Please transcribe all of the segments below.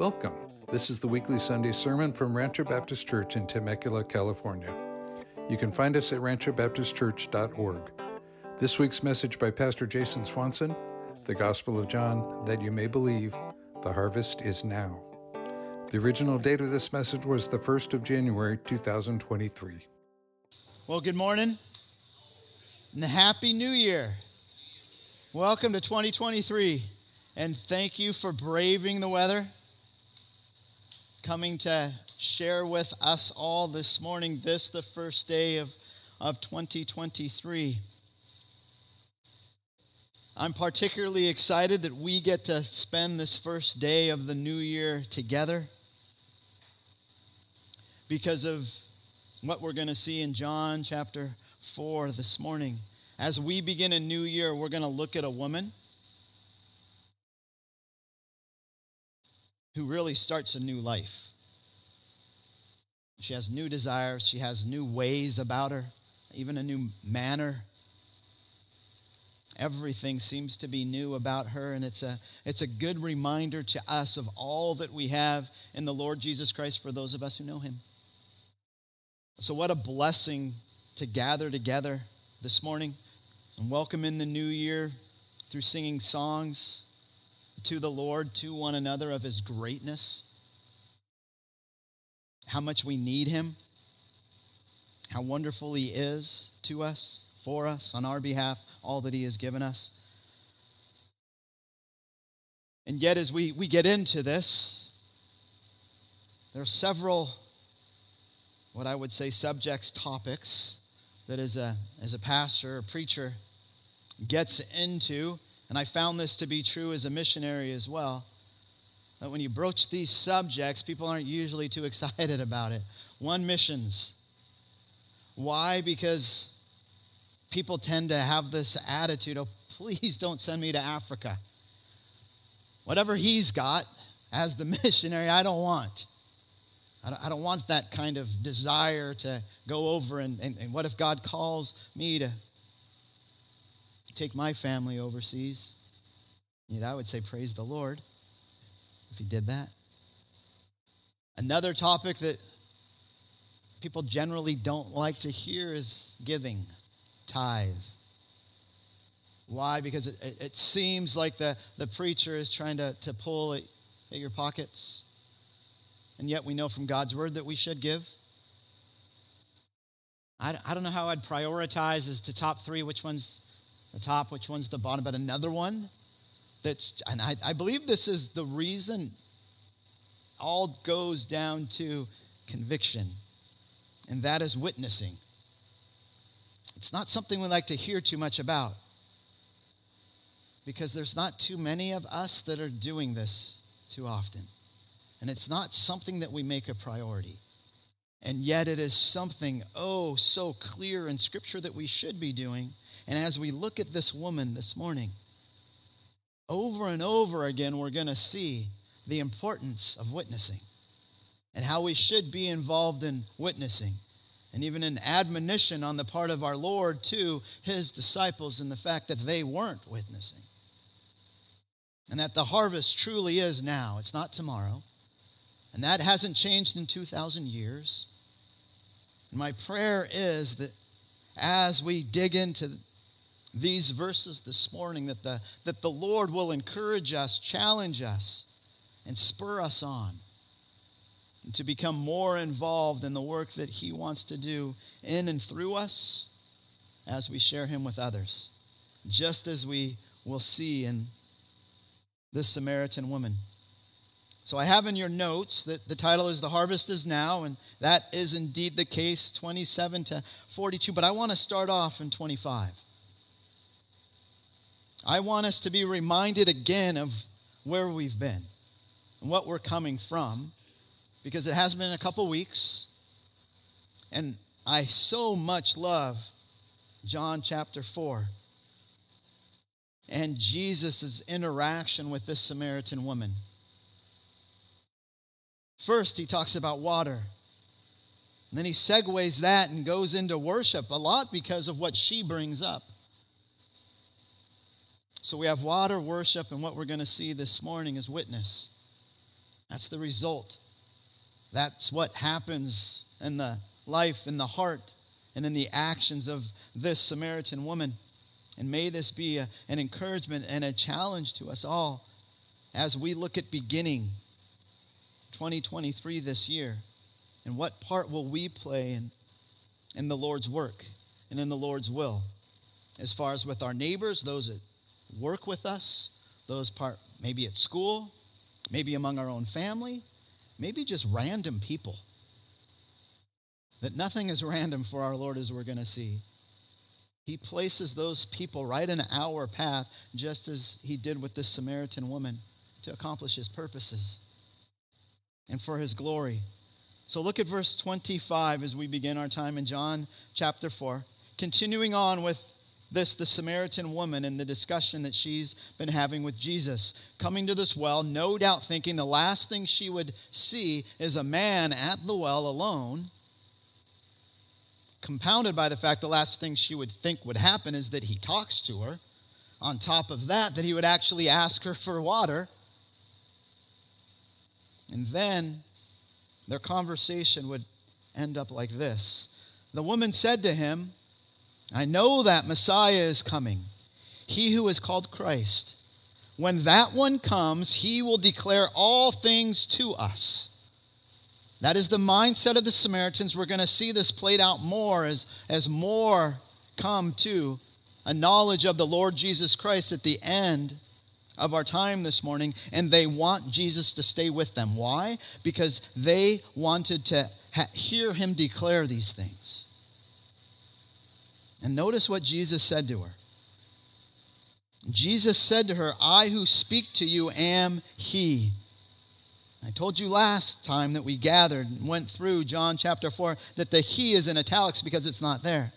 Welcome. This is the weekly Sunday sermon from Rancho Baptist Church in Temecula, California. You can find us at ranchobaptistchurch.org. This week's message by Pastor Jason Swanson, the Gospel of John, that you may believe, the harvest is now. The original date of this message was the 1st of January, 2023. Well, good morning and Happy New Year. Welcome to 2023, and thank you for braving the weather, coming to share with us all this morning, the first day of 2023. I'm particularly excited that we get to spend this first day of the new year together, because of what we're going to see in John chapter 4 this morning. As we begin a new year, we're going to look at a woman who really starts a new life. She has new desires. She has new ways about her, even a new manner. Everything seems to be new about her, and it's a good reminder to us of all that we have in the Lord Jesus Christ for those of us who know him. So what a blessing to gather together this morning and welcome in the new year through singing songs to the Lord, to one another, of his greatness, how much we need him, how wonderful he is to us, for us, on our behalf, all that he has given us. And yet as we get into this, there are several, what I would say, subjects, topics that as a pastor or preacher gets into, and I found this to be true as a missionary as well, that when you broach these subjects, people aren't usually too excited about it. One, missions. Why? Because people tend to have this attitude, oh, please don't send me to Africa. Whatever he's got as the missionary, I don't want. I don't want that kind of desire to go over and what if God calls me to take my family overseas? You know, I would say praise the Lord if he did that. Another topic that people generally don't like to hear is giving, tithe. Why? Because it seems like the preacher is trying to pull at your pockets. And yet we know from God's word that we should give. I don't know how I'd prioritize as to top three, which one's the top, which one's the bottom, but another one that's, and I believe this is the reason, all goes down to conviction, and that is witnessing. It's not something we like to hear too much about, because there's not too many of us that are doing this too often. And it's not something that we make a priority. And yet it is something, oh, so clear in Scripture that we should be doing. And as we look at this woman this morning, over and over again, we're going to see the importance of witnessing and how we should be involved in witnessing, and even an admonition on the part of our Lord to his disciples in the fact that they weren't witnessing. And that the harvest truly is now. It's not tomorrow. And that hasn't changed in 2,000 years. And my prayer is that as we dig into these verses this morning, that the Lord will encourage us, challenge us, and spur us on to become more involved in the work that he wants to do in and through us as we share him with others, just as we will see in this Samaritan woman. So I have in your notes that the title is The Harvest Is Now, and that is indeed the case, 27 to 42. But I want to start off in 25. I want us to be reminded again of where we've been and what we're coming from, because it has been a couple weeks, and I so much love John chapter 4 and Jesus' interaction with this Samaritan woman. First, he talks about water, and then he segues that and goes into worship a lot because of what she brings up. So we have water, worship, and what we're going to see this morning is witness. That's the result. That's what happens in the life, in the heart, and in the actions of this Samaritan woman. And may this be an encouragement and a challenge to us all as we look at beginning 2023 this year. And what part will we play in the Lord's work and in the Lord's will? As far as with our neighbors, those that work with us, those part maybe at school, maybe among our own family, maybe just random people. That nothing is random for our Lord, as we're going to see. He places those people right in our path, just as he did with this Samaritan woman, to accomplish his purposes and for his glory. So look at verse 25 as we begin our time in John chapter 4. Continuing on with this, the Samaritan woman, and the discussion that she's been having with Jesus. Coming to this well, no doubt thinking the last thing she would see is a man at the well alone. Compounded by the fact the last thing she would think would happen is that he talks to her. On top of that, that he would actually ask her for water. And then their conversation would end up like this. The woman said to him, I know that Messiah is coming, he who is called Christ. When that one comes, he will declare all things to us. That is the mindset of the Samaritans. We're going to see this played out more as more come to a knowledge of the Lord Jesus Christ at the end of our time this morning. And they want Jesus to stay with them. Why? Because they wanted to hear him declare these things. And notice what Jesus said to her. Jesus said to her, I who speak to you am he. I told you last time that we gathered and went through John chapter 4 that the he is in italics because it's not there.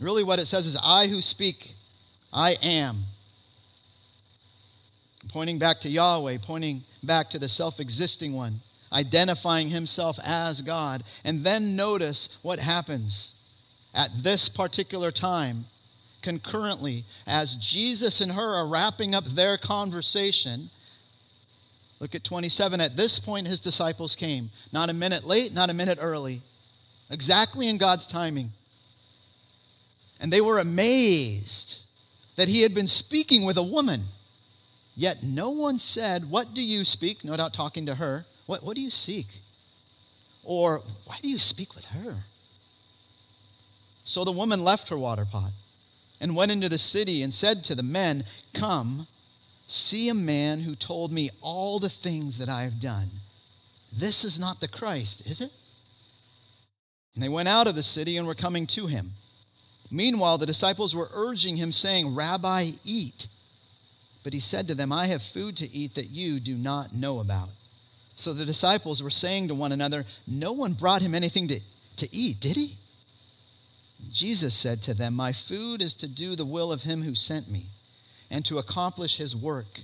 Really what it says is, I who speak, I am. Pointing back to Yahweh, pointing back to the self-existing one, identifying himself as God. And then notice what happens at this particular time, concurrently, as Jesus and her are wrapping up their conversation. Look at 27. At this point, his disciples came. Not a minute late, not a minute early. Exactly in God's timing. And they were amazed that he had been speaking with a woman. Yet no one said, what do you speak? No doubt talking to her. What do you seek? Or why do you speak with her? So the woman left her water pot and went into the city and said to the men, come, see a man who told me all the things that I have done. This is not the Christ, is it? And they went out of the city and were coming to him. Meanwhile, the disciples were urging him, saying, Rabbi, eat. But he said to them, I have food to eat that you do not know about. So the disciples were saying to one another, no one brought him anything to eat, did he? Jesus said to them, my food is to do the will of him who sent me and to accomplish his work.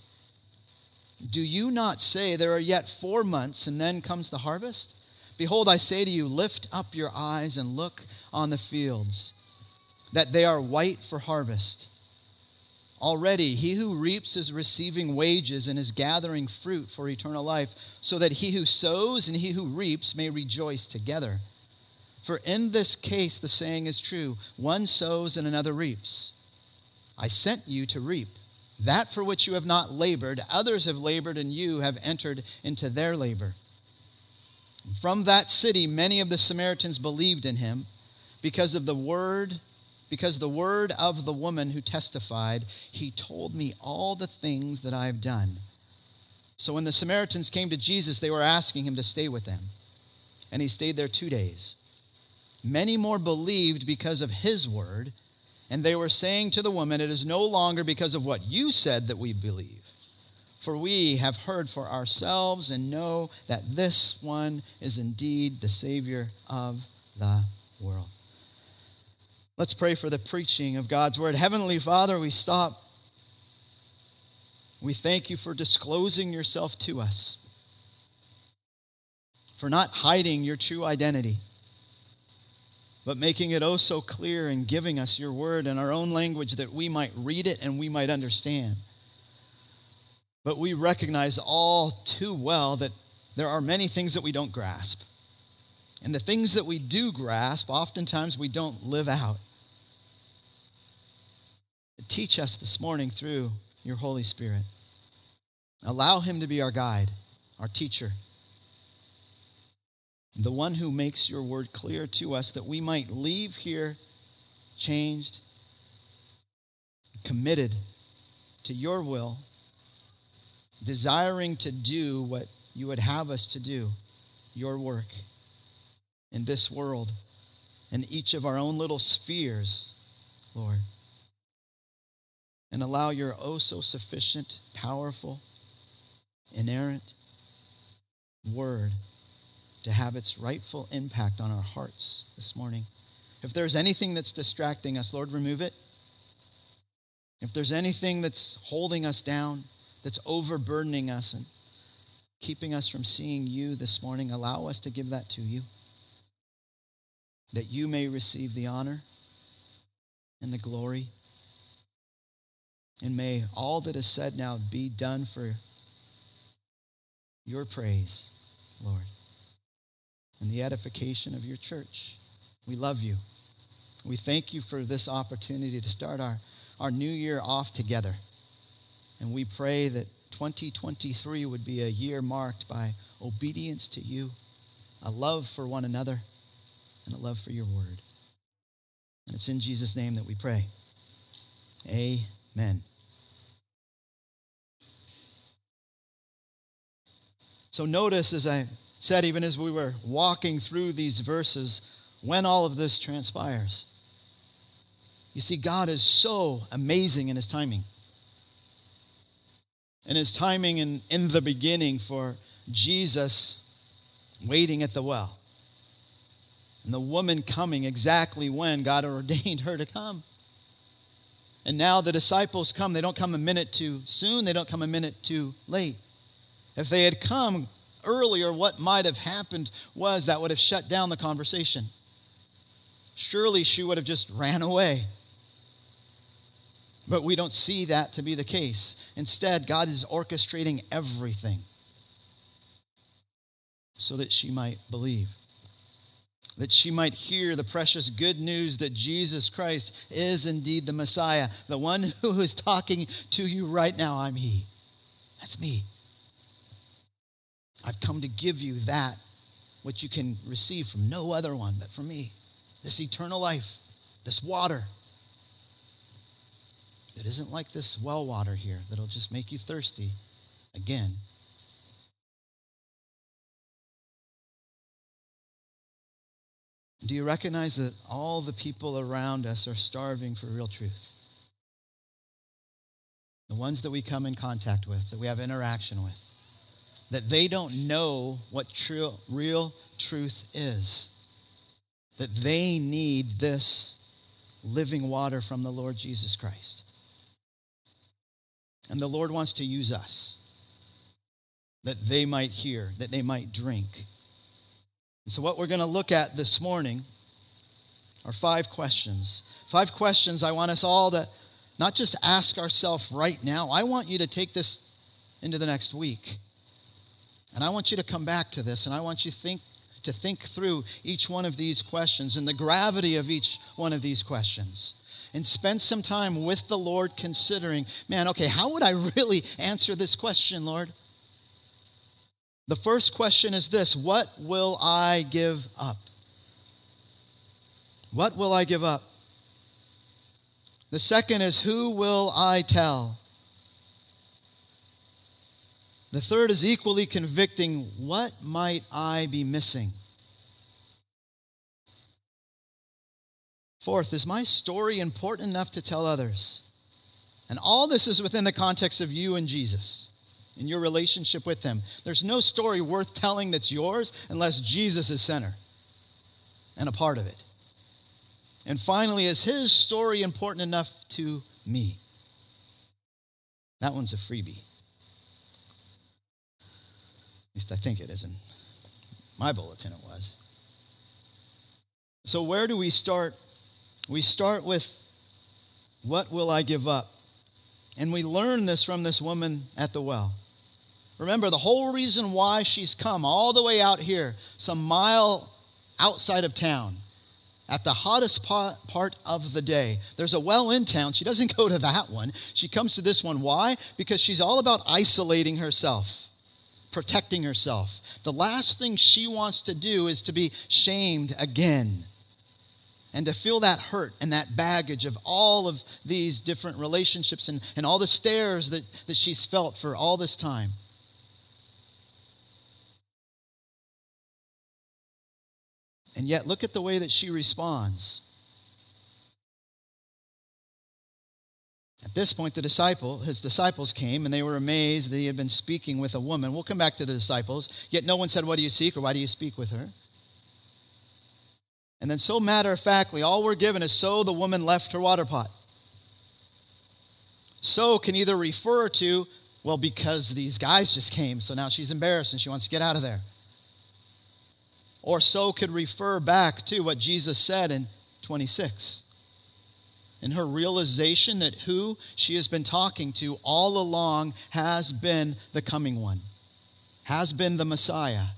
Do you not say there are yet 4 months and then comes the harvest? Behold, I say to you, lift up your eyes and look on the fields, that they are white for harvest. Already he who reaps is receiving wages and is gathering fruit for eternal life, so that he who sows and he who reaps may rejoice together. For in this case the saying is true, one sows and another reaps. I sent you to reap that for which you have not labored. Others have labored and you have entered into their labor. From that city many of the Samaritans believed in him because the word of the woman who testified, he told me all the things that I have done. So when the Samaritans came to Jesus, they were asking him to stay with them. And he stayed there 2 days. Many more believed because of his word, and they were saying to the woman, it is no longer because of what you said that we believe, for we have heard for ourselves and know that this one is indeed the Savior of the world. Let's pray for the preaching of God's word. Heavenly Father, we stop. We thank you for disclosing yourself to us, for not hiding your true identity, but making it oh so clear and giving us your word in our own language that we might read it and we might understand. But we recognize all too well that there are many things that we don't grasp. And the things that we do grasp, oftentimes we don't live out. Teach us this morning through your Holy Spirit. Allow him to be our guide, our teacher, the one who makes your word clear to us, that we might leave here changed, committed to your will, desiring to do what you would have us to do, your work in this world, in each of our own little spheres, Lord. And allow your oh-so-sufficient, powerful, inerrant word to have its rightful impact on our hearts this morning. If there's anything that's distracting us, Lord, remove it. If there's anything that's holding us down, that's overburdening us and keeping us from seeing you this morning, allow us to give that to you, that you may receive the honor and the glory. And may all that is said now be done for your praise, Lord, and the edification of your church. We love you. We thank you for this opportunity to start our new year off together. And we pray that 2023 would be a year marked by obedience to you, a love for one another, and a love for your word. And it's in Jesus' name that we pray. Amen. So notice, as I said, even as we were walking through these verses, when all of this transpires. You see, God is so amazing in his timing. And his timing in the beginning for Jesus waiting at the well. And the woman coming exactly when God ordained her to come. And now the disciples come. They don't come a minute too soon. They don't come a minute too late. If they had come earlier, what might have happened was that would have shut down the conversation. Surely she would have just ran away. But we don't see that to be the case. Instead, God is orchestrating everything so that she might believe, that she might hear the precious good news that Jesus Christ is indeed the Messiah, the one who is talking to you right now. I'm he. That's me. I've come to give you that which you can receive from no other one but from me, this eternal life, this water that isn't like this well water here that'll just make you thirsty again. Do you recognize that all the people around us are starving for real truth? The ones that we come in contact with, that we have interaction with, that they don't know what real truth is, that they need this living water from the Lord Jesus Christ. And the Lord wants to use us, that they might hear, that they might drink. And so what we're going to look at this morning are five questions. Five questions I want us all to not just ask ourselves right now. I want you to take this into the next week. And I want you to come back to this, and I want you to think through each one of these questions and the gravity of each one of these questions. And spend some time with the Lord considering, man, okay, how would I really answer this question, Lord? The first question is this: what will I give up? What will I give up? The second is, who will I tell? The third is equally convicting: what might I be missing? Fourth, is my story important enough to tell others? And all this is within the context of you and Jesus and your relationship with him. There's no story worth telling that's yours unless Jesus is center and a part of it. And finally, is his story important enough to me? That one's a freebie. At least I think it is. In my bulletin it was. So where do we start? We start with, what will I give up? And we learn this from this woman at the well. Remember, the whole reason why she's come all the way out here, some mile outside of town, at the hottest part of the day. There's a well in town. She doesn't go to that one. She comes to this one. Why? Because she's all about isolating herself, protecting herself. The last thing she wants to do is to be shamed again and to feel that hurt and that baggage of all of these different relationships and all the stares that she's felt for all this time. And yet, look at the way that she responds. At this point, his disciples came, and they were amazed that he had been speaking with a woman. We'll come back to the disciples. Yet no one said, "What do you seek?" or "Why do you speak with her?" And then so matter-of-factly, all we're given is, so the woman left her water pot. So can either refer to, well, because these guys just came, so now she's embarrassed and she wants to get out of there. Or so could refer back to what Jesus said in 26. And her realization that who she has been talking to all along has been the coming one, has been the Messiah.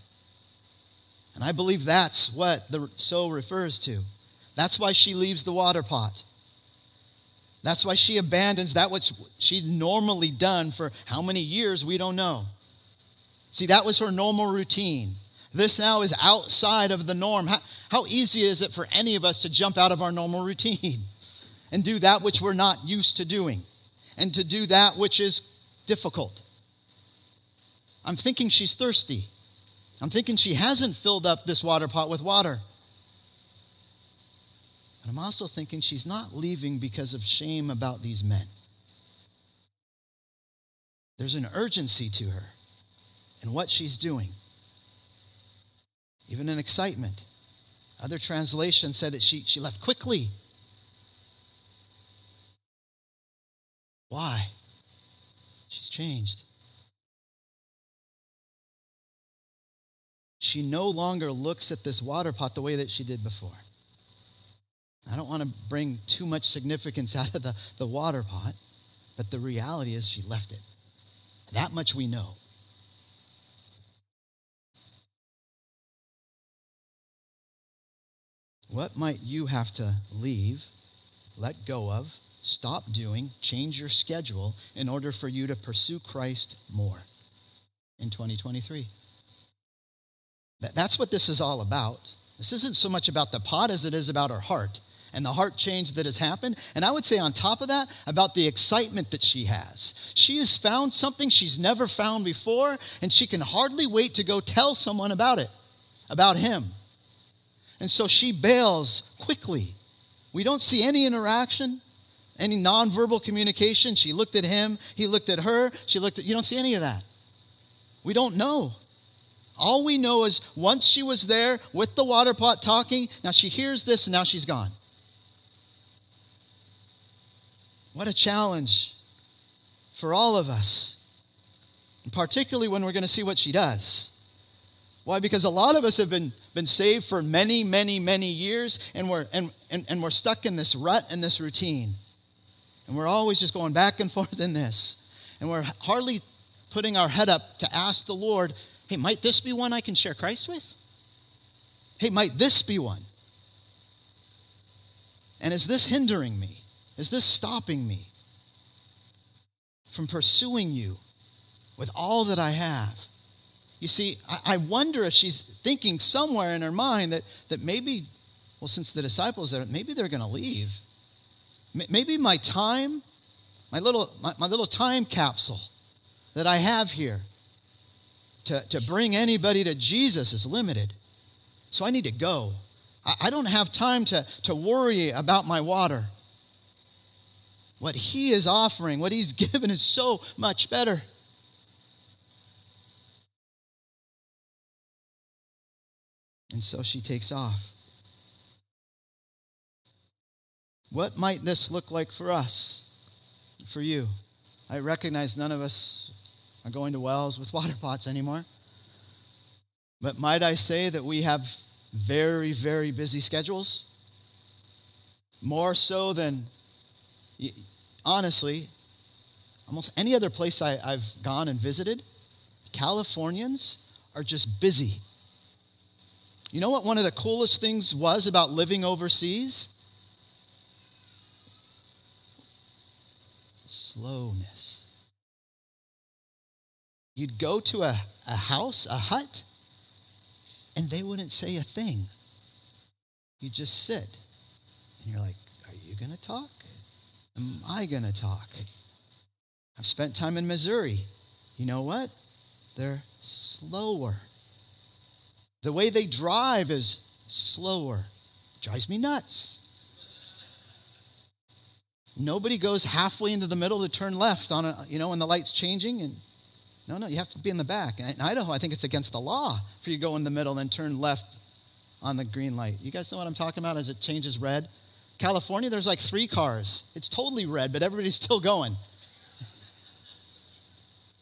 And I believe that's what the so refers to. That's why she leaves the water pot. That's why she abandons that which she'd normally done for how many years, we don't know. See, that was her normal routine. This now is outside of the norm. How easy is it for any of us to jump out of our normal routine and do that which we're not used to doing and to do that which is difficult? I'm thinking she's thirsty. I'm thinking she hasn't filled up this water pot with water. And I'm also thinking she's not leaving because of shame about these men. There's an urgency to her in what she's doing. Even an excitement. Other translations said that she left quickly. Why? She's changed. She no longer looks at this water pot the way that she did before. I don't want to bring too much significance out of the water pot, but the reality is she left it. That much we know. What might you have to leave, let go of, stop doing, change your schedule in order for you to pursue Christ more in 2023? That's what this is all about. This isn't so much about the pot as it is about our heart and the heart change that has happened. And I would say on top of that, about the excitement that she has. She has found something she's never found before, and she can hardly wait to go tell someone about it, about him. And so she bails quickly. We don't see any interaction, any nonverbal communication. She looked at him. He looked at her. You don't see any of that. We don't know. All we know is once she was there with the water pot talking, now she hears this and now she's gone. What a challenge for all of us, and particularly when we're going to see what she does. Why? Because a lot of us have been saved for many, many, many years, and we're stuck in this rut and this routine. And we're always just going back and forth in this. And we're hardly putting our head up to ask the Lord, hey, might this be one I can share Christ with? Hey, might this be one? And is this hindering me? Is this stopping me from pursuing you with all that I have? You see, I wonder if she's thinking somewhere in her mind that maybe, well, since the disciples are, maybe they're going to leave. Maybe my time, my little time capsule that I have here to bring anybody to Jesus is limited. So I need to go. I don't have time to worry about my water. What he is offering, what he's given is so much better. And so she takes off. What might this look like for us, for you? I recognize none of us are going to wells with water pots anymore. But might I say that we have very, very busy schedules? More so than, honestly, almost any other place I've gone and visited, Californians are just busy. You know what one of the coolest things was about living overseas? Slowness. You'd go to a house, a hut, and they wouldn't say a thing. You just sit, and you're like, are you going to talk? Am I going to talk? I've spent time in Missouri. You know what? They're slower. The way they drive is slower. It drives me nuts. Nobody goes halfway into the middle to turn left on a, you know, when the light's changing. And no, you have to be in the back. In Idaho, I think it's against the law for you to go in the middle and turn left on the green light. You guys know what I'm talking about as it changes red? California, there's like 3 cars. It's totally red, but everybody's still going.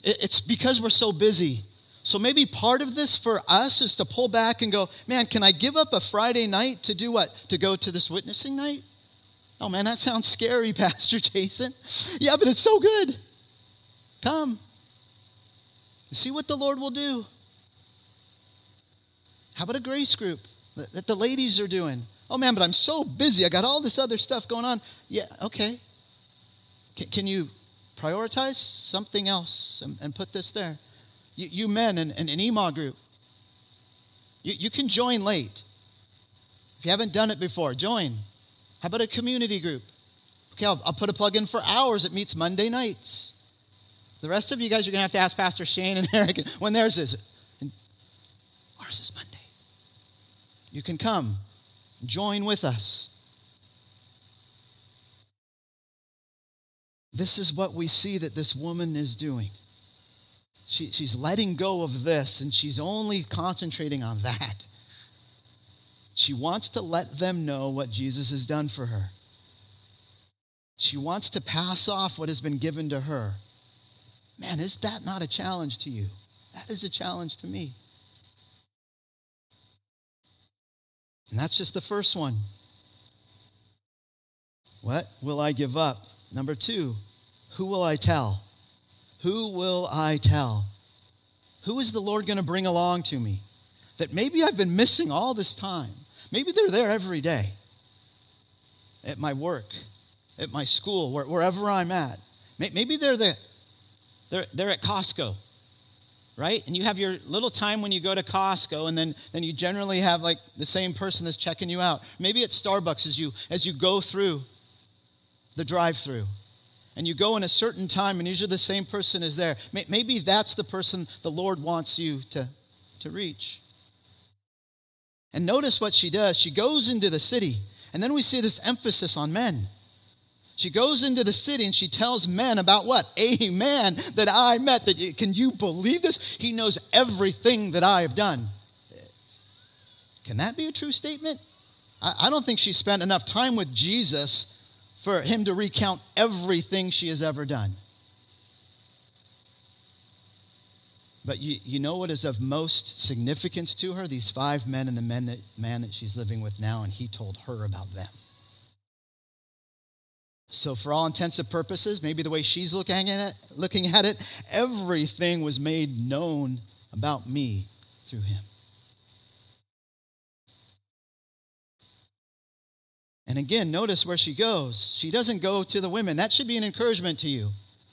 It's because we're so busy. So maybe part of this for us is to pull back and go, man, can I give up a Friday night to do what? To go to this witnessing night? Oh, man, that sounds scary, Pastor Jason. Yeah, but it's so good. Come. See what the Lord will do. How about a grace group that the ladies are doing? Oh, man, but I'm so busy. I got all this other stuff going on. Yeah, okay. Can you prioritize something else and put this there? You men in an EMA group, you can join late. If you haven't done it before, join. How about a community group? Okay, I'll put a plug in for hours. It meets Monday nights. The rest of you guys are going to have to ask Pastor Shane and Eric when theirs is. And ours is Monday. You can come. Join with us. This is what we see that this woman is doing. She's letting go of this, and she's only concentrating on that. She wants to let them know what Jesus has done for her. She wants to pass off what has been given to her. Man, is that not a challenge to you? That is a challenge to me. And that's just the first one. What will I give up? Number 2, who will I tell? Who will I tell? Who is the Lord going to bring along to me that maybe I've been missing all this time? Maybe they're there every day at my work, at my school, wherever I'm at. Maybe they're at Costco, right? And you have your little time when you go to Costco, and then you generally have like the same person that's checking you out. Maybe at Starbucks as you go through the drive-through. And you go in a certain time, and usually the same person is there. Maybe that's the person the Lord wants you to reach. And notice what she does. She goes into the city, and then we see this emphasis on men. She goes into the city, and she tells men about what? A man that I met. Can you believe this? He knows everything that I have done. Can that be a true statement? I don't think she spent enough time with Jesus for him to recount everything she has ever done. But you know what is of most significance to her? These 5 men and the man that she's living with now, and he told her about them. So for all intents and purposes, maybe the way she's looking at it, everything was made known about me through him. And again, notice where she goes. She doesn't go to the women. That should be an encouragement to you.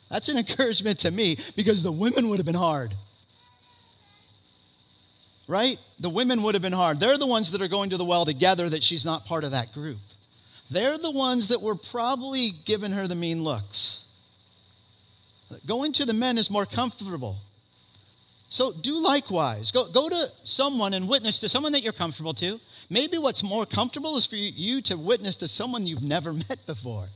That's an encouragement to me, because the women would have been hard. Right? The women would have been hard. They're the ones that are going to the well together, that she's not part of that group. They're the ones that were probably giving her the mean looks. Going to the men is more comfortable. So do likewise. Go to someone and witness to someone that you're comfortable to. Maybe what's more comfortable is for you to witness to someone you've never met before.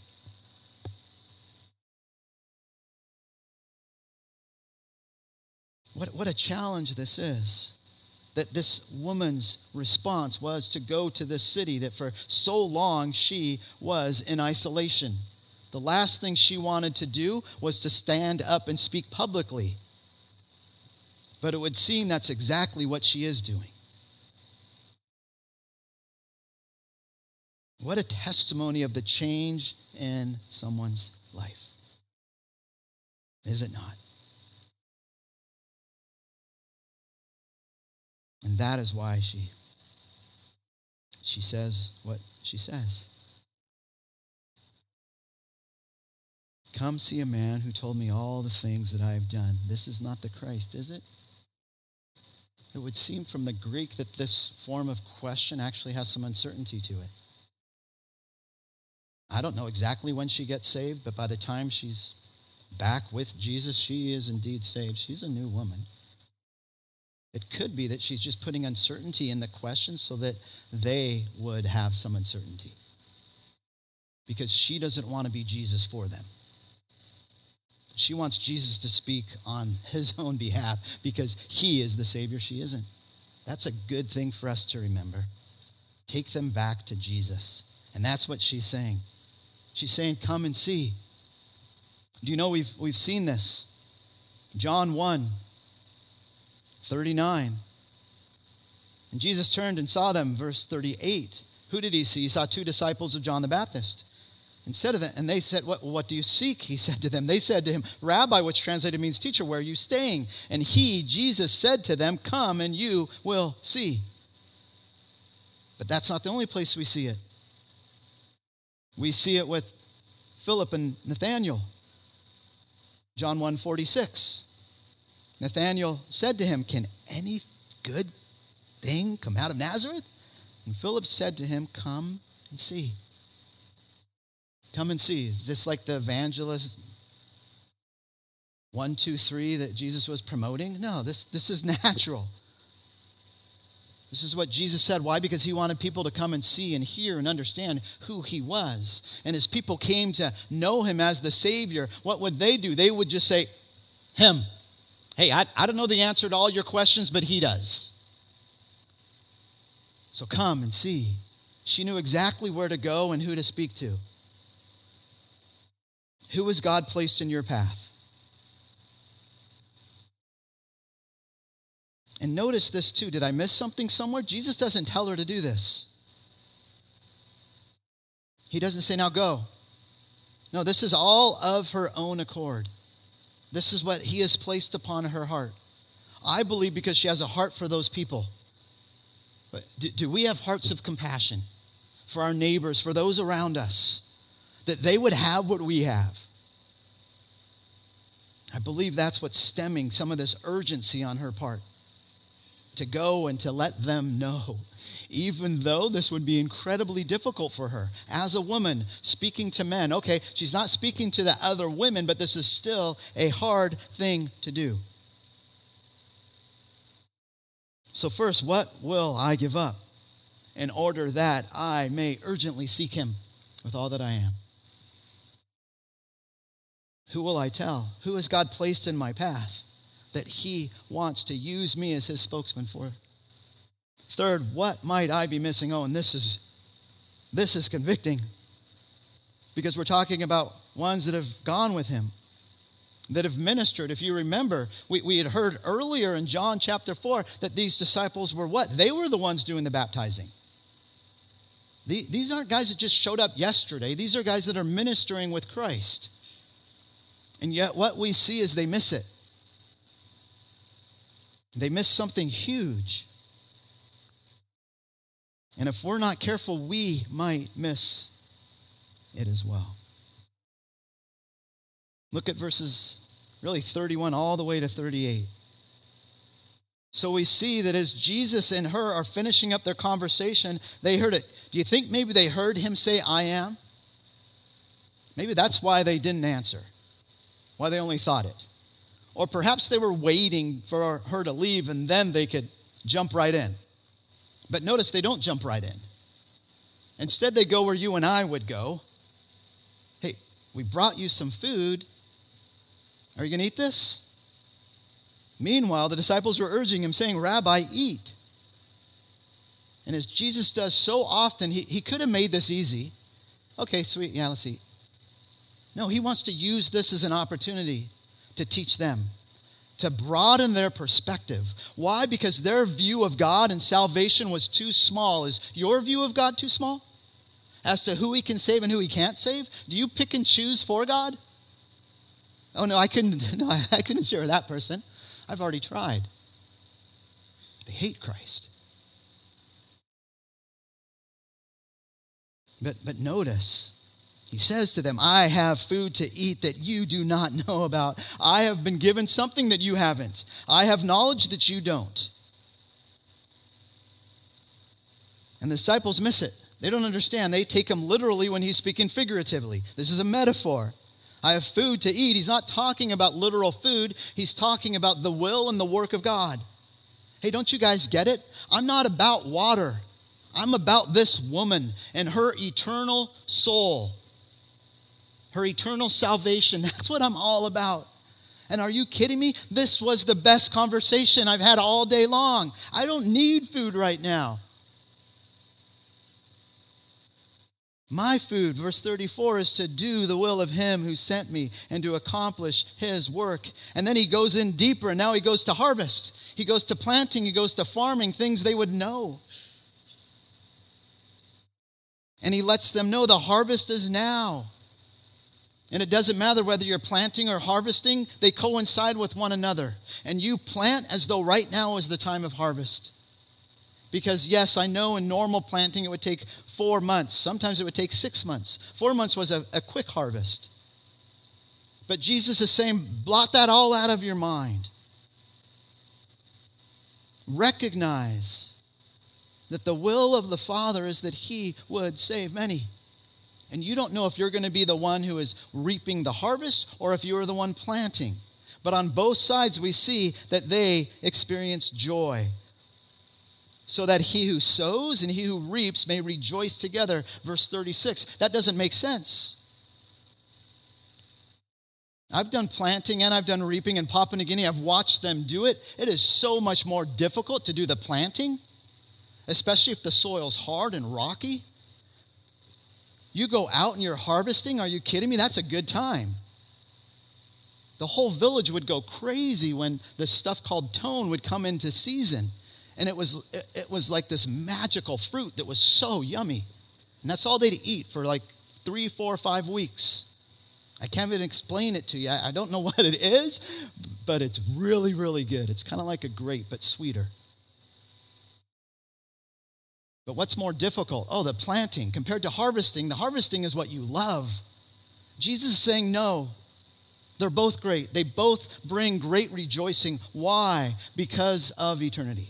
What a challenge this is, that this woman's response was to go to this city that for so long she was in isolation. The last thing she wanted to do was to stand up and speak publicly. But it would seem that's exactly what she is doing. What a testimony of the change in someone's life. Is it not? And that is why she says what she says. Come see a man who told me all the things that I have done. This is not the Christ, is it? It would seem from the Greek that this form of question actually has some uncertainty to it. I don't know exactly when she gets saved, but by the time she's back with Jesus, she is indeed saved. She's a new woman. It could be that she's just putting uncertainty in the question so that they would have some uncertainty, because she doesn't want to be Jesus for them. She wants Jesus to speak on his own behalf because he is the Savior, she isn't. That's a good thing for us to remember. Take them back to Jesus. And that's what she's saying. She's saying, come and see. Do you know we've seen this? John 1:39. And Jesus turned and saw them, verse 38. Who did he see? He saw two disciples of John the Baptist. And said to them, and they said, what do you seek? He said to them. They said to him, Rabbi, which translated means teacher, where are you staying? And he, Jesus, said to them, come and you will see. But that's not the only place we see it. We see it with Philip and Nathanael. John 1:46. Nathanael said to him, can any good thing come out of Nazareth? And Philip said to him, come and see. Come and see. Is this like the evangelist 1, 2, 3 that Jesus was promoting? No, this is natural. This is what Jesus said. Why? Because he wanted people to come and see and hear and understand who he was. And as people came to know him as the Savior, what would they do? They would just say, him. Hey, I don't know the answer to all your questions, but he does. So come and see. She knew exactly where to go and who to speak to. Who has God placed in your path? And notice this too. Did I miss something somewhere? Jesus doesn't tell her to do this. He doesn't say, now go. No, this is all of her own accord. This is what he has placed upon her heart. I believe because she has a heart for those people. But do we have hearts of compassion for our neighbors, for those around us, that they would have what we have? I believe that's what's stemming some of this urgency on her part, to go and to let them know, even though this would be incredibly difficult for her as a woman speaking to men. Okay, she's not speaking to the other women, but this is still a hard thing to do. So first, what will I give up in order that I may urgently seek him with all that I am? Who will I tell? Who has God placed in my path that he wants to use me as his spokesman for? Third, what might I be missing? Oh, and this is convicting, because we're talking about ones that have gone with him, that have ministered. If you remember, we had heard earlier in John chapter 4 that these disciples were what? They were the ones doing the baptizing. These aren't guys that just showed up yesterday. These are guys that are ministering with Christ. And yet what we see is they miss it. They miss something huge. And if we're not careful, we might miss it as well. Look at verses really 31 all the way to 38. So we see that as Jesus and her are finishing up their conversation, they heard it. Do you think maybe they heard him say, I am? Maybe that's why they didn't answer, why they only thought it. Or perhaps they were waiting for her to leave and then they could jump right in. But notice they don't jump right in. Instead, they go where you and I would go. Hey, we brought you some food. Are you going to eat this? Meanwhile, the disciples were urging him, saying, Rabbi, eat. And as Jesus does so often, he could have made this easy. Okay, sweet, yeah, let's eat. No, he wants to use this as an opportunity to teach them, to broaden their perspective. Why? Because their view of God and salvation was too small. Is your view of God too small as to who he can save and who he can't save? Do you pick and choose for God? Oh, no, I couldn't share with that person. I've already tried. They hate Christ. But notice, he says to them, I have food to eat that you do not know about. I have been given something that you haven't. I have knowledge that you don't. And the disciples miss it. They don't understand. They take him literally when he's speaking figuratively. This is a metaphor. I have food to eat. He's not talking about literal food. He's talking about the will and the work of God. Hey, don't you guys get it? I'm not about water. I'm about this woman and her eternal soul, her eternal salvation. That's what I'm all about. And are you kidding me? This was the best conversation I've had all day long. I don't need food right now. My food, verse 34, is to do the will of him who sent me and to accomplish his work. And then he goes in deeper, and now he goes to harvest. He goes to planting. He goes to farming, things they would know. And he lets them know the harvest is now. And it doesn't matter whether you're planting or harvesting. They coincide with one another. And you plant as though right now is the time of harvest. Because yes, I know in normal planting it would take 4 months. Sometimes it would take 6 months. 4 months was a quick harvest. But Jesus is saying, blot that all out of your mind. Recognize that the will of the Father is that he would save many. And you don't know if you're going to be the one who is reaping the harvest or if you are the one planting. But on both sides we see that they experience joy. So that he who sows and he who reaps may rejoice together. Verse 36. That doesn't make sense. I've done planting and I've done reaping in Papua New Guinea. I've watched them do it. It is so much more difficult to do the planting, especially if the soil's hard and rocky. You go out and you're harvesting. Are you kidding me? That's a good time. The whole village would go crazy when the stuff called tone would come into season. And it was like this magical fruit that was so yummy. And that's all they'd eat for like 3, 4, 5 weeks. I can't even explain it to you. I don't know what it is, but it's really, really good. It's kind of like a grape, but sweeter. But what's more difficult? Oh, the planting. Compared to harvesting, the harvesting is what you love. Jesus is saying no. They're both great. They both bring great rejoicing. Why? Because of eternity.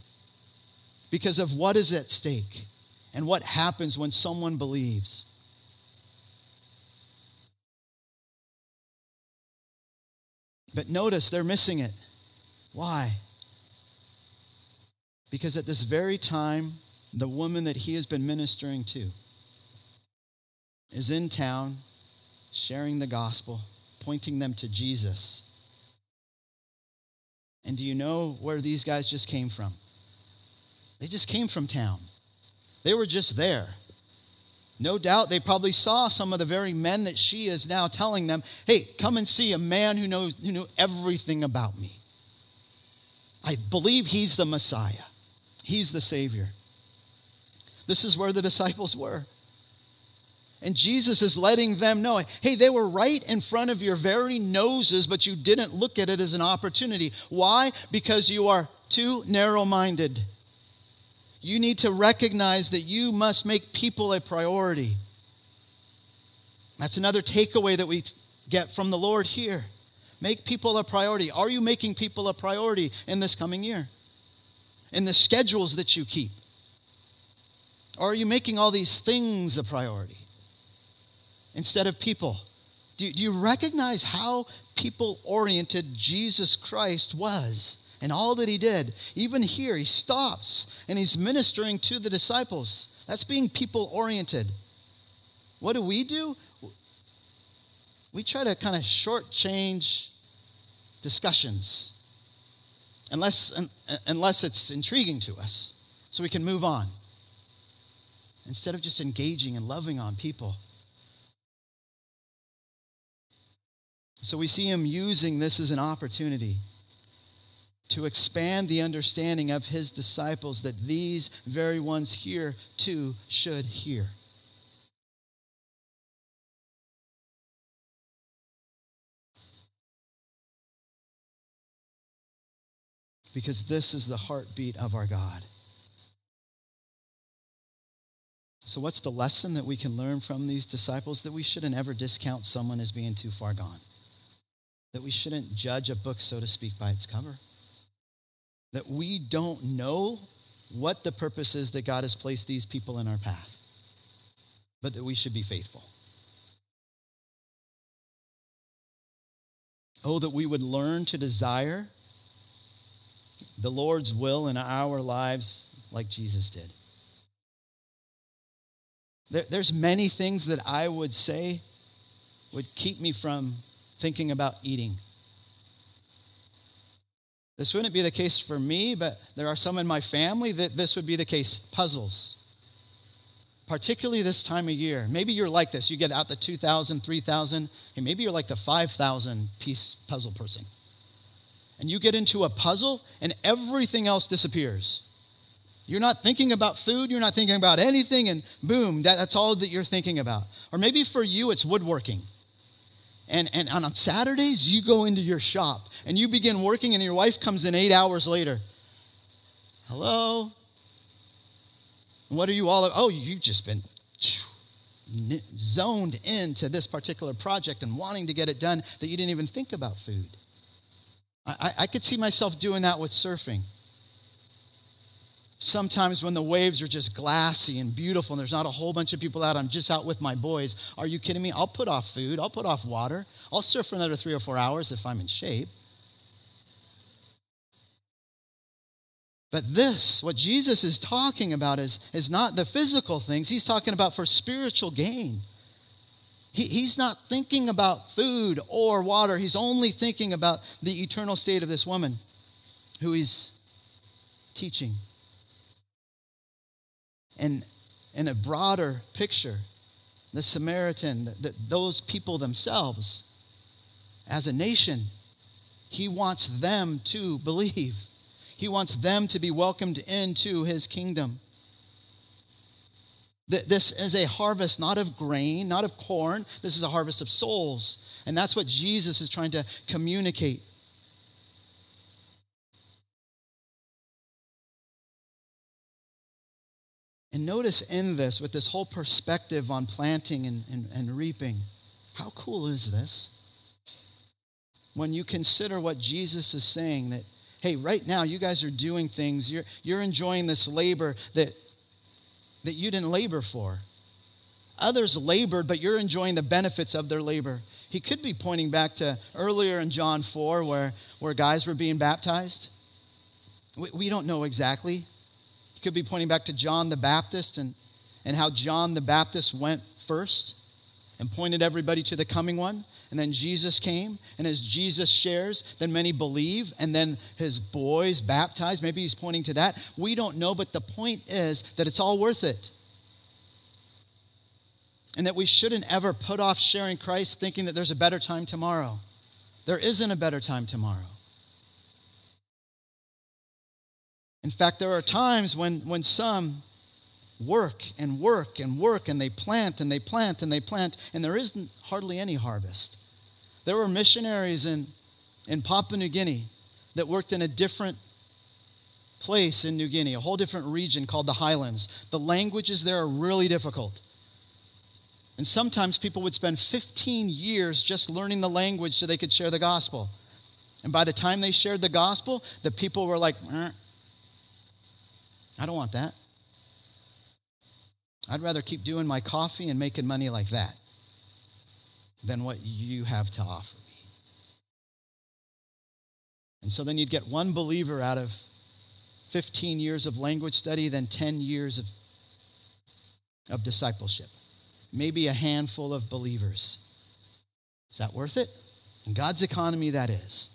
Because of what is at stake and what happens when someone believes. But notice they're missing it. Why? Because at this very time, the woman that he has been ministering to is in town, sharing the gospel, pointing them to Jesus. And do you know where these guys just came from? They just came from town. They were just there. No doubt they probably saw some of the very men that she is now telling them, hey, come and see a man who knew everything about me. I believe he's the Messiah. He's the Savior. This is where the disciples were. And Jesus is letting them know, hey, they were right in front of your very noses, but you didn't look at it as an opportunity. Why? Because you are too narrow-minded. You need to recognize that you must make people a priority. That's another takeaway that we get from the Lord here. Make people a priority. Are you making people a priority in this coming year? In the schedules that you keep? Or are you making all these things a priority instead of people? Do you recognize how people-oriented Jesus Christ was? And all that he did, even here, he stops and he's ministering to the disciples. That's being people-oriented. What do? We try to kind of shortchange discussions unless it's intriguing to us so we can move on instead of just engaging and loving on people. So we see him using this as an opportunity to expand the understanding of his disciples that these very ones here too should hear. because this is the heartbeat of our God. So what's the lesson that we can learn from these disciples? That we shouldn't ever discount someone as being too far gone. That we shouldn't judge a book, so to speak, by its cover. That we don't know what the purpose is that God has placed these people in our path, but that we should be faithful. Oh, that we would learn to desire the Lord's will in our lives like Jesus did. There's many things that I would say would keep me from thinking about eating. This wouldn't be the case for me, but there are some in my family that this would be the case. Puzzles. Particularly this time of year. Maybe you're like this. You get out the 2,000, 3,000, and maybe you're like the 5,000-piece puzzle person. And you get into a puzzle, and everything else disappears. You're not thinking about food. You're not thinking about anything, and boom, that's all that you're thinking about. Or maybe for you, it's woodworking. And on Saturdays, you go into your shop, and you begin working, and your wife comes in 8 hours later. Hello? What are you all? Oh, you've just been zoned into this particular project and wanting to get it done that you didn't even think about food. I could see myself doing that with surfing. Sometimes when the waves are just glassy and beautiful and there's not a whole bunch of people out, I'm just out with my boys. Are you kidding me? I'll put off food. I'll put off water. I'll surf for another 3 or 4 hours if I'm in shape. But this, what Jesus is talking about is not the physical things. He's talking about for spiritual gain. He's not thinking about food or water. He's only thinking about the eternal state of this woman who he's teaching. And in a broader picture, the Samaritan, those people themselves, as a nation, he wants them to believe. He wants them to be welcomed into his kingdom. This is a harvest not of grain, not of corn. This is a harvest of souls. And that's what Jesus is trying to communicate. And notice in this, with this whole perspective on planting and reaping, how cool is this? When you consider what Jesus is saying, that, hey, right now you guys are doing things, you're enjoying this labor that you didn't labor for. Others labored, but you're enjoying the benefits of their labor. He could be pointing back to earlier in John 4 where guys were being baptized. We don't know exactly. Could be pointing back to John the Baptist and how John the Baptist went first and pointed everybody to the coming one. And then Jesus came, and as Jesus shares, then many believe, and then his boys baptized. Maybe he's pointing to that. We don't know, but the point is that it's all worth it. And that we shouldn't ever put off sharing Christ thinking that there's a better time tomorrow. There isn't a better time tomorrow. In fact, there are times when some work and work and work and they plant and they plant and they plant and there isn't hardly any harvest. There were missionaries in Papua New Guinea that worked in a different place in New Guinea, a whole different region called the Highlands. The languages there are really difficult. And sometimes people would spend 15 years just learning the language so they could share the gospel. And by the time they shared the gospel, the people were like, I don't want that. I'd rather keep doing my coffee and making money like that than what you have to offer me. And so then you'd get one believer out of 15 years of language study, then 10 years of discipleship. Maybe a handful of believers. Is that worth it? In God's economy, that is.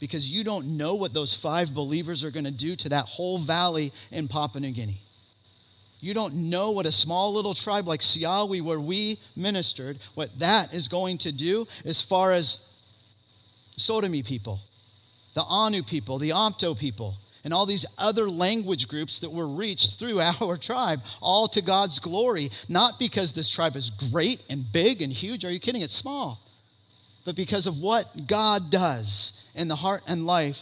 Because you don't know what those 5 believers are going to do to that whole valley in Papua New Guinea. You don't know what a small little tribe like Siawi, where we ministered, what that is going to do as far as Sotomi people, the Anu people, the Amto people, and all these other language groups that were reached through our tribe, all to God's glory. Not because this tribe is great and big and huge. Are you kidding? It's small. But because of what God does in the heart and life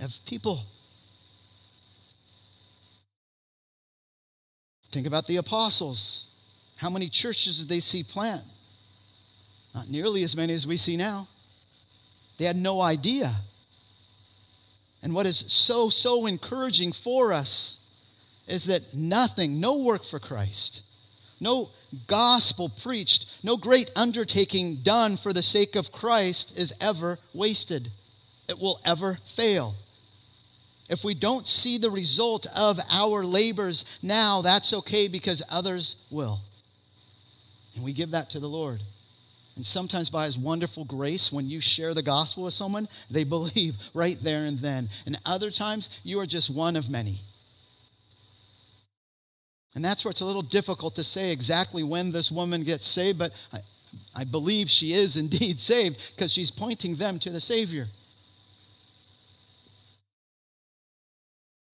as people. Think about the apostles. How many churches did they see plant? Not nearly as many as we see now. They had no idea. And what is so encouraging for us is that nothing, no work for Christ, no gospel preached, no great undertaking done for the sake of Christ is ever wasted. It will ever fail. If we don't see the result of our labors now, that's okay because others will. And we give that to the Lord. And sometimes by His wonderful grace, when you share the gospel with someone, they believe right there and then. And other times, you are just one of many. And that's where it's a little difficult to say exactly when this woman gets saved, but I believe she is indeed saved because she's pointing them to the Savior.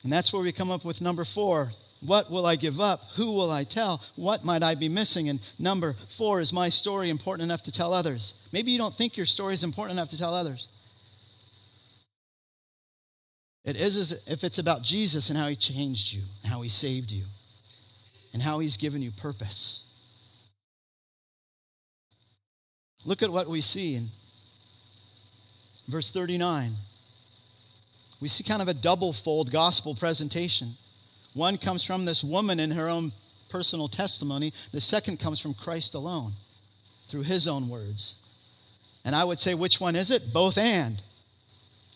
And that's where we come up with number 4. What will I give up? Who will I tell? What might I be missing? And number 4 is, my story important enough to tell others? Maybe you don't think your story is important enough to tell others. It is as if it's about Jesus and how He changed you, and how He saved you, and how He's given you purpose. Look at what we see in verse 39. We see kind of a double-fold gospel presentation. One comes from this woman in her own personal testimony. The second comes from Christ alone, through His own words. And I would say, which one is it? Both and.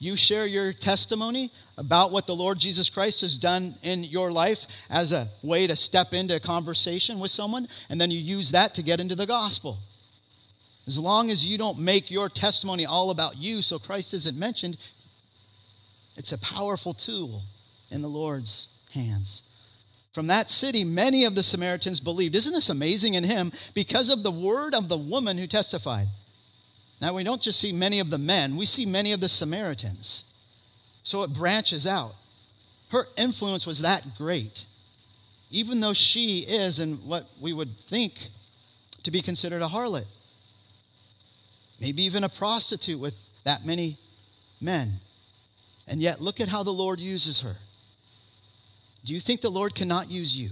You share your testimony about what the Lord Jesus Christ has done in your life as a way to step into a conversation with someone, and then you use that to get into the gospel. As long as you don't make your testimony all about you so Christ isn't mentioned, it's a powerful tool in the Lord's hands. From that city, many of the Samaritans believed. Isn't this amazing in Him? Because of the word of the woman who testified. Now, we don't just see many of the men. We see many of the Samaritans. So it branches out. Her influence was that great. Even though she is in what we would think to be considered a harlot. Maybe even a prostitute with that many men. And yet, look at how the Lord uses her. Do you think the Lord cannot use you?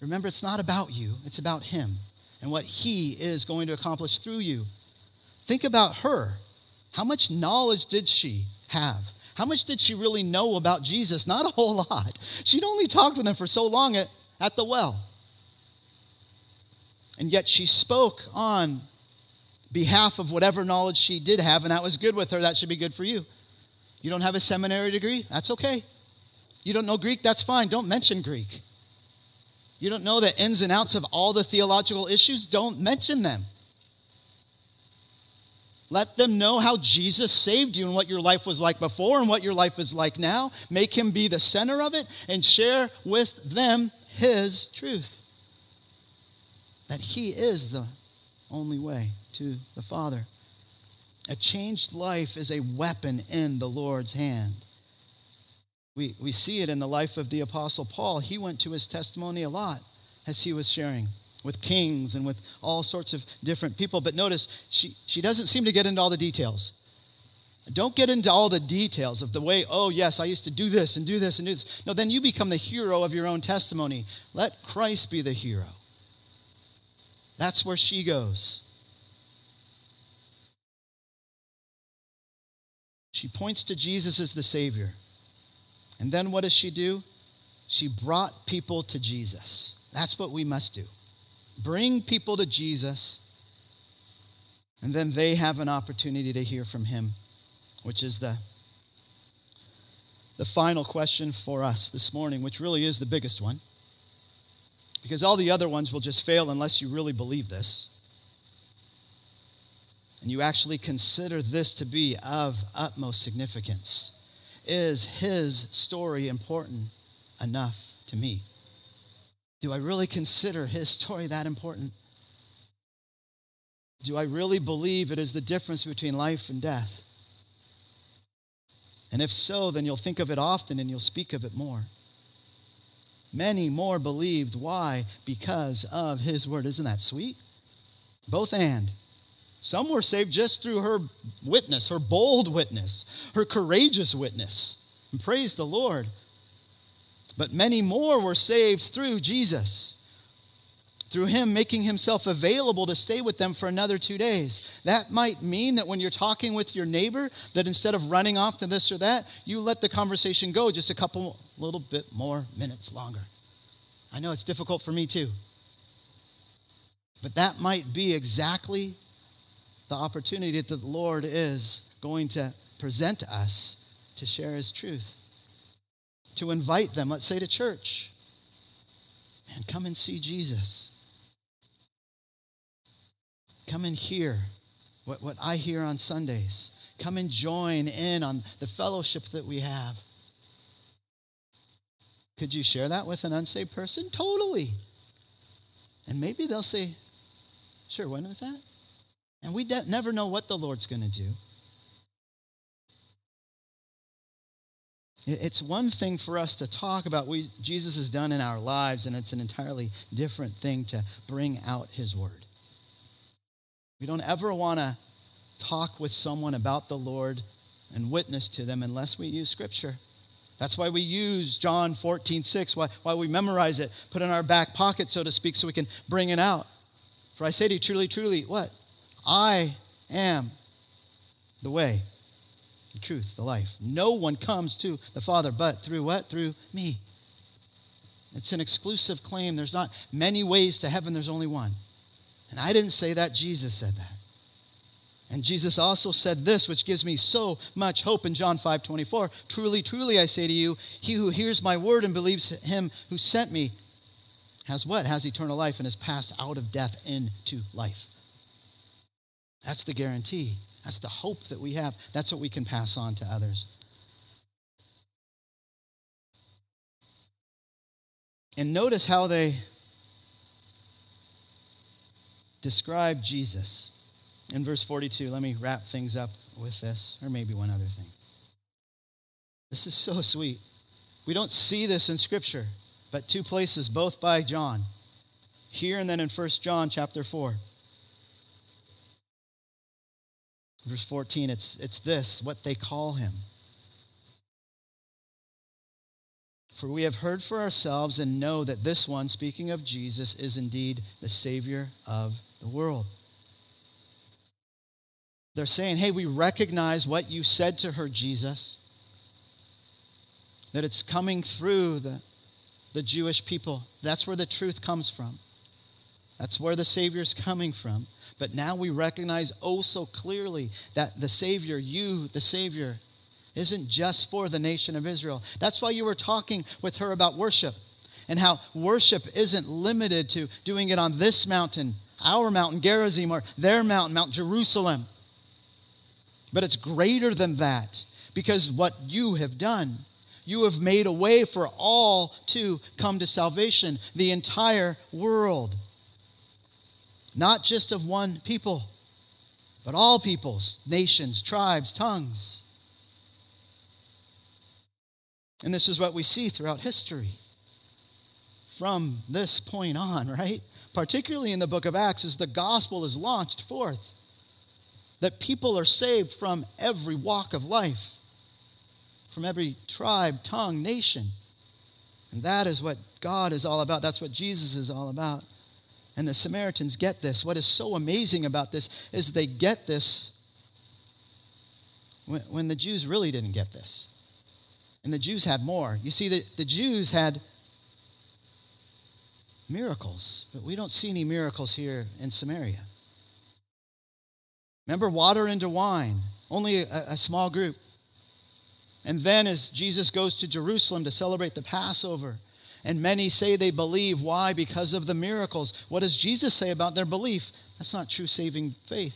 Remember, it's not about you. It's about Him and what He is going to accomplish through you. Think about her. How much knowledge did she have? How much did she really know about Jesus? Not a whole lot. She'd only talked with Him for so long at the well. And yet she spoke on behalf of whatever knowledge she did have, and that was good with her. That should be good for you. You don't have a seminary degree? That's okay. You don't know Greek? That's fine. Don't mention Greek. You don't know the ins and outs of all the theological issues? Don't mention them. Let them know how Jesus saved you and what your life was like before and what your life is like now. Make Him be the center of it and share with them His truth. That He is the only way to the Father. A changed life is a weapon in the Lord's hand. We see it in the life of the Apostle Paul. He went to his testimony a lot as he was sharing with kings and with all sorts of different people. But notice, she doesn't seem to get into all the details. Don't get into all the details of the way, oh, yes, I used to do this and do this and do this. No, then you become the hero of your own testimony. Let Christ be the hero. That's where she goes. She points to Jesus as the Savior. And then what does she do? She brought people to Jesus. That's what we must do. Bring people to Jesus, and then they have an opportunity to hear from Him, which is the final question for us this morning, which really is the biggest one, because all the other ones will just fail unless you really believe this, and you actually consider this to be of utmost significance. Is His story important enough to me? Do I really consider His story that important? Do I really believe it is the difference between life and death? And if so, then you'll think of it often and you'll speak of it more. Many more believed. Why? Because of His word. Isn't that sweet? Both and. Some were saved just through her witness, her bold witness, her courageous witness. And praise the Lord. But many more were saved through Jesus, through him making himself available to stay with them for another 2 days. That might mean that when you're talking with your neighbor, that instead of running off to this or that, you let the conversation go just a couple little bit more minutes longer. I know it's difficult for me too. But that might be exactly the opportunity that the Lord is going to present us to share his truth, to invite them, let's say to church, and come and see Jesus. Come and hear what I hear on Sundays. Come and join in on the fellowship that we have. Could you share that with an unsaved person? Totally. And maybe they'll say, sure, why not that? And we never know what the Lord's going to do. It's one thing for us to talk about what Jesus has done in our lives, and it's an entirely different thing to bring out his word. We don't ever want to talk with someone about the Lord and witness to them unless we use Scripture. That's why we use John 14:6, why we memorize it, put it in our back pocket, so to speak, so we can bring it out. For I say to you, truly, truly, what? I am the way, the truth, the life. No one comes to the Father but through what? Through me. It's an exclusive claim. There's not many ways to heaven. There's only one. And I didn't say that. Jesus said that. And Jesus also said this, which gives me so much hope in John 5:24. Truly, truly, I say to you, he who hears my word and believes him who sent me has what? Has eternal life and is passed out of death into life. That's the guarantee. That's the hope that we have. That's what we can pass on to others. And notice how they describe Jesus. In verse 42, let me wrap things up with this, or maybe one other thing. This is so sweet. We don't see this in Scripture, but two places, both by John. Here and then in 1 John chapter 4. Verse 14, it's this, what they call him. For we have heard for ourselves and know that this one, speaking of Jesus, is indeed the Savior of the world. They're saying, hey, we recognize what you said to her, Jesus, that it's coming through the Jewish people. That's where the truth comes from. That's where the Savior's coming from. But now we recognize oh so clearly that the Savior, you, the Savior, isn't just for the nation of Israel. That's why you were talking with her about worship and how worship isn't limited to doing it on this mountain, our mountain, Gerizim, or their mountain, Mount Jerusalem. But it's greater than that because what you have done, you have made a way for all to come to salvation, the entire world. Not just of one people, but all peoples, nations, tribes, tongues. And this is what we see throughout history from this point on, right? Particularly in the book of Acts, as the gospel is launched forth, that people are saved from every walk of life, from every tribe, tongue, nation. And that is what God is all about. That's what Jesus is all about. And the Samaritans get this. What is so amazing about this is they get this when the Jews really didn't get this. And the Jews had more. You see, the Jews had miracles, but we don't see any miracles here in Samaria. Remember, water into wine, only a small group. And then as Jesus goes to Jerusalem to celebrate the Passover, and many say they believe. Why? Because of the miracles. What does Jesus say about their belief? That's not true saving faith.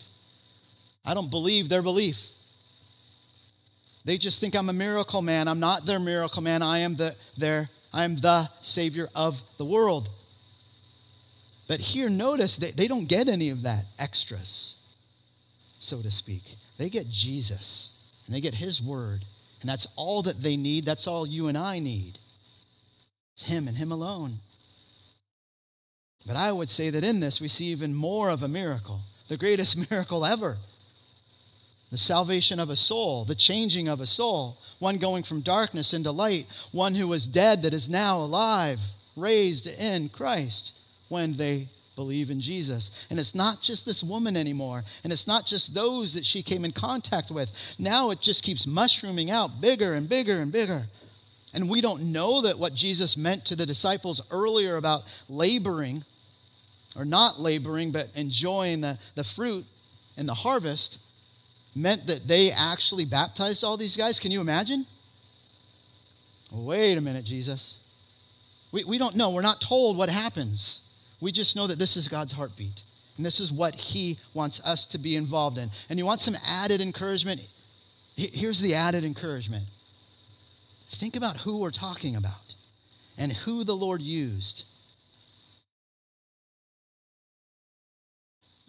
I don't believe their belief. They just think I'm a miracle man. I'm not their miracle man. I am the Savior of the world. But here, notice, they don't get any of that extras, so to speak. They get Jesus, and they get his word. And that's all that they need. That's all you and I need. It's him and him alone. But I would say that in this, we see even more of a miracle. the greatest miracle ever. The salvation of a soul, the changing of a soul, one going from darkness into light, one who was dead that is now alive, raised in Christ when they believe in Jesus. And it's not just this woman anymore, and it's not just those that she came in contact with. Now it just keeps mushrooming out bigger and bigger and bigger. And we don't know that what Jesus meant to the disciples earlier about laboring, or not laboring, but enjoying the fruit and the harvest, meant that they actually baptized all these guys. Can you imagine? Wait a minute, Jesus. We don't know. We're not told what happens. We just know that this is God's heartbeat, and this is what he wants us to be involved in. And you want some added encouragement? Here's the added encouragement. Think about who we're talking about and who the Lord used.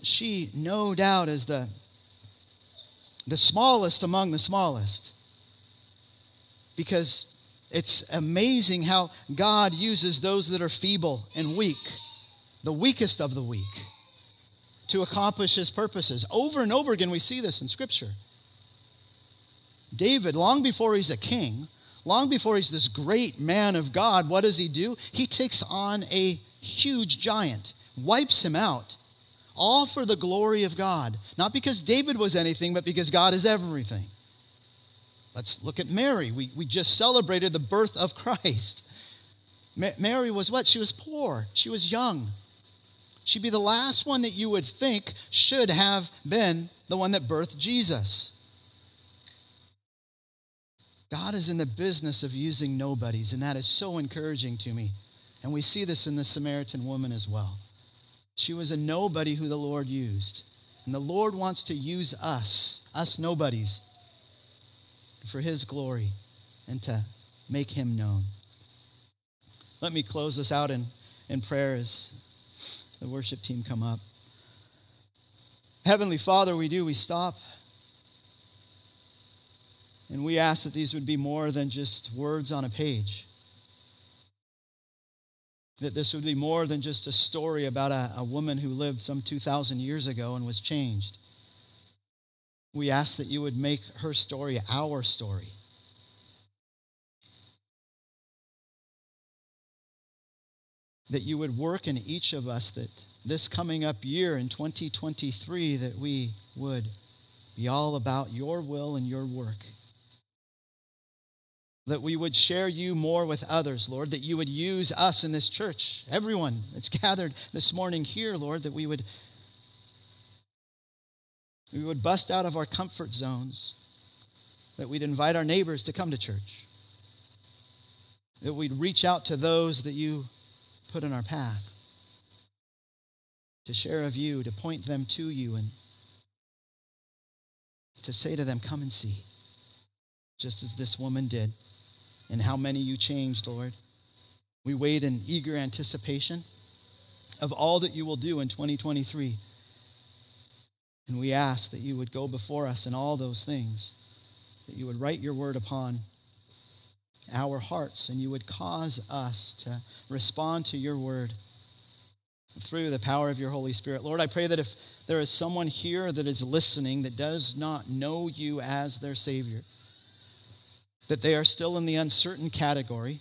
She, no doubt, is the smallest among the smallest, because it's amazing how God uses those that are feeble and weak, the weakest of the weak, to accomplish his purposes. Over and over again, we see this in Scripture. David, long before he's a king, long before he's this great man of God, what does he do? He takes on a huge giant, wipes him out, all for the glory of God. Not because David was anything, but because God is everything. Let's look at Mary. We just celebrated the birth of Christ. Mary was what? She was poor. She was young. She'd be the last one that you would think should have been the one that birthed Jesus. God is in the business of using nobodies, and that is so encouraging to me. And we see this in the Samaritan woman as well. She was a nobody who the Lord used. And the Lord wants to use us nobodies, for his glory and to make him known. Let me close this out in prayer as the worship team come up. Heavenly Father, we stop. And we ask that these would be more than just words on a page. That this would be more than just a story about a woman who lived some 2,000 years ago and was changed. We ask that you would make her story our story. That you would work in each of us, that this coming up year in 2023, that we would be all about your will and your work. That we would share you more with others, Lord, that you would use us in this church, everyone that's gathered this morning here, Lord, that we would bust out of our comfort zones, that we'd invite our neighbors to come to church, that we'd reach out to those that you put in our path to share of you, to point them to you, and to say to them, come and see, just as this woman did. And how many you changed, Lord. We wait in eager anticipation of all that you will do in 2023. And we ask that you would go before us in all those things, that you would write your word upon our hearts, and you would cause us to respond to your word through the power of your Holy Spirit. Lord, I pray that if there is someone here that is listening that does not know you as their Savior, that they are still in the uncertain category,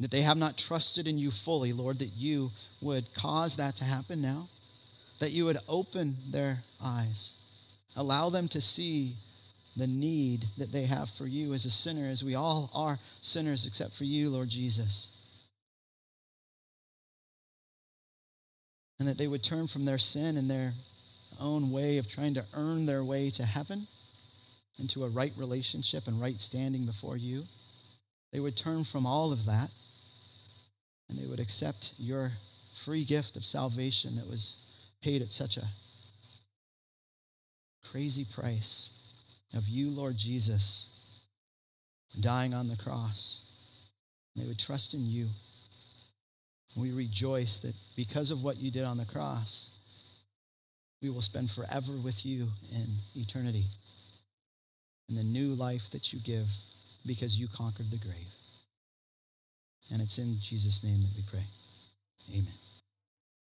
that they have not trusted in you fully, Lord, that you would cause that to happen now, that you would open their eyes, allow them to see the need that they have for you as a sinner, as we all are sinners except for you, Lord Jesus. And that they would turn from their sin and their own way of trying to earn their way to heaven, into a right relationship and right standing before you. They would turn from all of that, and they would accept your free gift of salvation that was paid at such a crazy price of you, Lord Jesus, dying on the cross. They would trust in you. We rejoice that because of what you did on the cross, we will spend forever with you in eternity, and the new life that you give because you conquered the grave. And it's in Jesus' name that we pray. Amen.